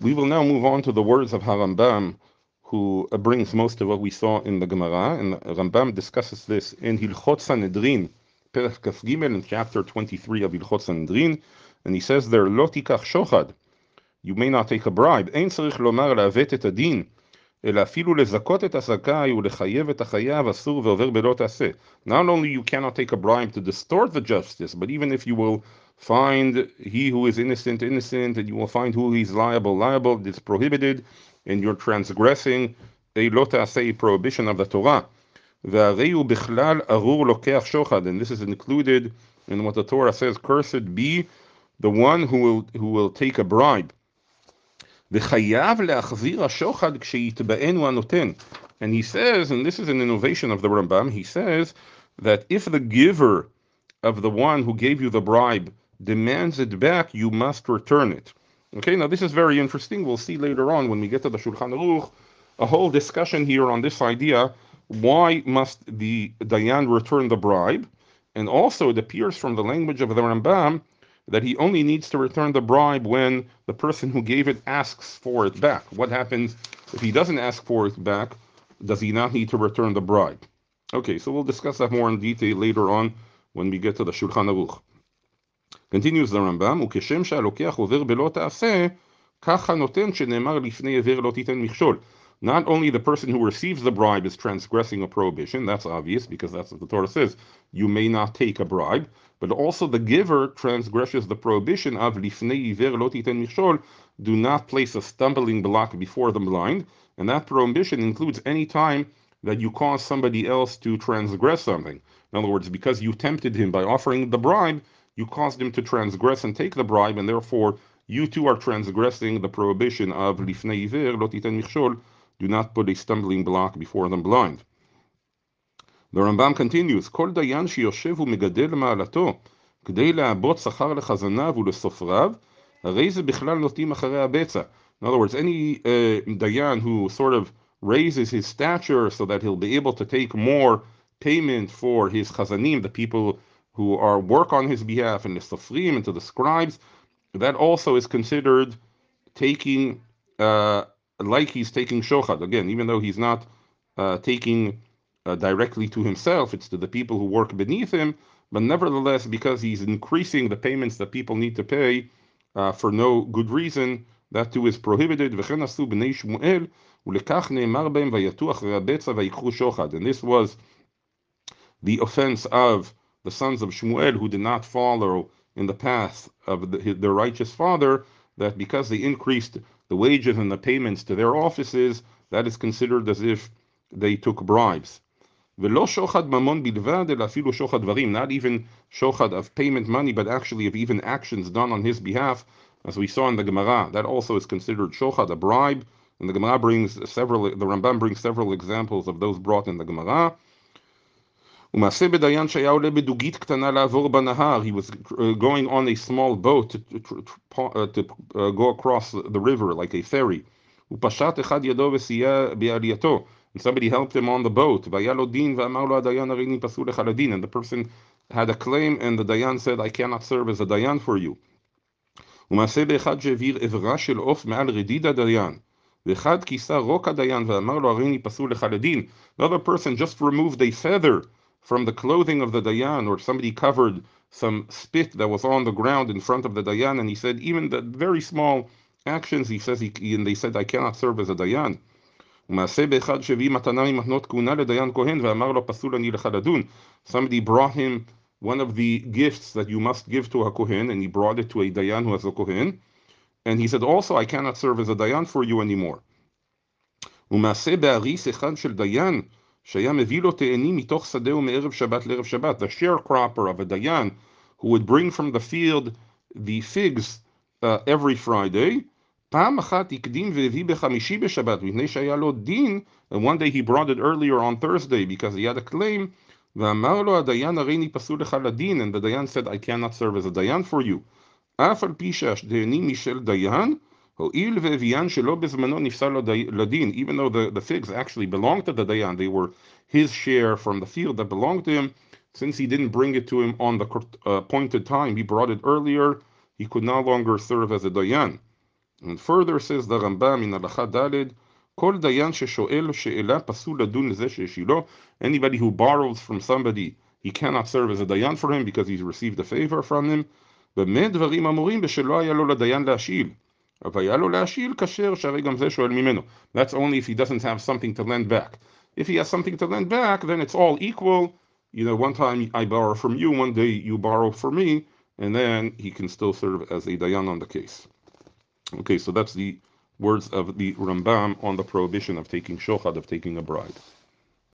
We will now move on to the words of HaRambam, who brings most of what we saw in the Gemara, and Rambam discusses this in Hilchot Sanhedrin, Perek Kaf Gimel, in chapter 23 of Hilchot Sanhedrin, and he says there, "Lo tikach shochad," you may not take a bribe. "Ein tzarich lomar la'avet et adin, ela afilu lezakot et hazakai ulechayev et hachayav asur ve'over belo ta'aseh." Not only you cannot take a bribe to distort the justice, but even if you will find he who is innocent innocent, and you will find who is liable liable, it's prohibited, and you're transgressing a lo ta'aseh, prohibition of the Torah. "Ve'arehu bichlal arur lokeach shochad," and this is included in what the Torah says, "Cursed be the one who will take a bribe." "V'chayav le'achzir ha'shochad kshe'yitba'enu ha'noten," and he says, and this is an innovation of the Rambam, he says that if the giver of the one who gave you the bribe demands it back, you must return it. Okay, now this is very interesting. We'll see later on when we get to the Shulchan Aruch a whole discussion here on this idea. Why must the Dayan return the bribe? And also it appears from the language of the Rambam that he only needs to return the bribe when the person who gave it asks for it back. What happens if he doesn't ask for it back? Does he not need to return the bribe? Okay, so we'll discuss that more in detail later on when we get to the Shulchan Aruch. Continues the Rambam, "Ukeshem she'alokeach over belo ta'aseh, kacha noten shene'emar lifnaiver lotitan mishol." Not only the person who receives the bribe is transgressing a prohibition, that's obvious because that's what the Torah says, you may not take a bribe, but also the giver transgresses the prohibition of lifnei iver lo titen mishol, do not place a stumbling block before the blind, and that prohibition includes any time that you cause somebody else to transgress something. In other words, because you tempted him by offering the bribe, you caused him to transgress and take the bribe, and therefore you too are transgressing the prohibition of lifnei iver lo titen mishol, do not put a stumbling block before the blind. The Rambam continues, "Kol dayan sheyoshev u'megadel ma'alato, k'dei la'abot sachar lechazanav u'lesofrav, harei ze bichlal notim acharei ha'betzah." In other words, any dayan who sort of raises his stature so that he'll be able to take more payment for his chazanim, the people who are work on his behalf, and the sifrim, and to the scribes, that also is considered taking, like he's taking shochad. Again, even though he's not taking directly to himself, it's to the people who work beneath him, but nevertheless, because he's increasing the payments that people need to pay for no good reason, that too is prohibited. And this was the offense of the sons of Shmuel, who did not follow in the path of their righteous father, that because they increased the wages and the payments to their offices, that is considered as if they took bribes. "Not even shochad of payment money, but actually of even actions done on his behalf, as we saw in the Gemara. That also is considered shochad, a bribe. And the Gemara brings several, the Rambam brings several examples of those brought in the Gemara. He was going on a small boat to go across the river like a ferry. And somebody helped him on the boat. And the person had a claim, and the Dayan said, "I cannot serve as a Dayan for you." Another person just removed a feather from the clothing of the Dayan, or somebody covered some spit that was on the ground in front of the Dayan, and he said, even the very small actions, he says, and they said, "I cannot serve as a Dayan." Somebody brought him one of the gifts that you must give to a Kohen, and he brought it to a Dayan who has a Kohen, and he said, "Also, I cannot serve as a Dayan for you anymore." The sharecropper of a Dayan who would bring from the field the figs every Friday, and one day he brought it earlier on Thursday because he had a claim, and the Dayan said, "I cannot serve as a Dayan for you." Even though the figs actually belonged to the Dayan, they were his share from the field that belonged to him, since he didn't bring it to him on the appointed time, he brought it earlier, he could no longer serve as a Dayan. And further says the Rambam in Halacha Daled, Kol Dayan she'shoel she'ela pasul ladun lezeh she'shilo. Anybody who borrows from somebody, he cannot serve as a Dayan for him because he's received a favor from him. במה דברים אמורים בשלא היה לו לדיין להשאיל? אבל היה לו להשאיל כשר שהרי גם זה שואל ממנו. That's only if he doesn't have something to lend back. If he has something to lend back, then it's all equal. You know, one time I borrow from you, one day you borrow from me, and then he can still serve as a Dayan on the case. Okay, so that's the words of the Rambam on the prohibition of taking shochad, of taking a bribe.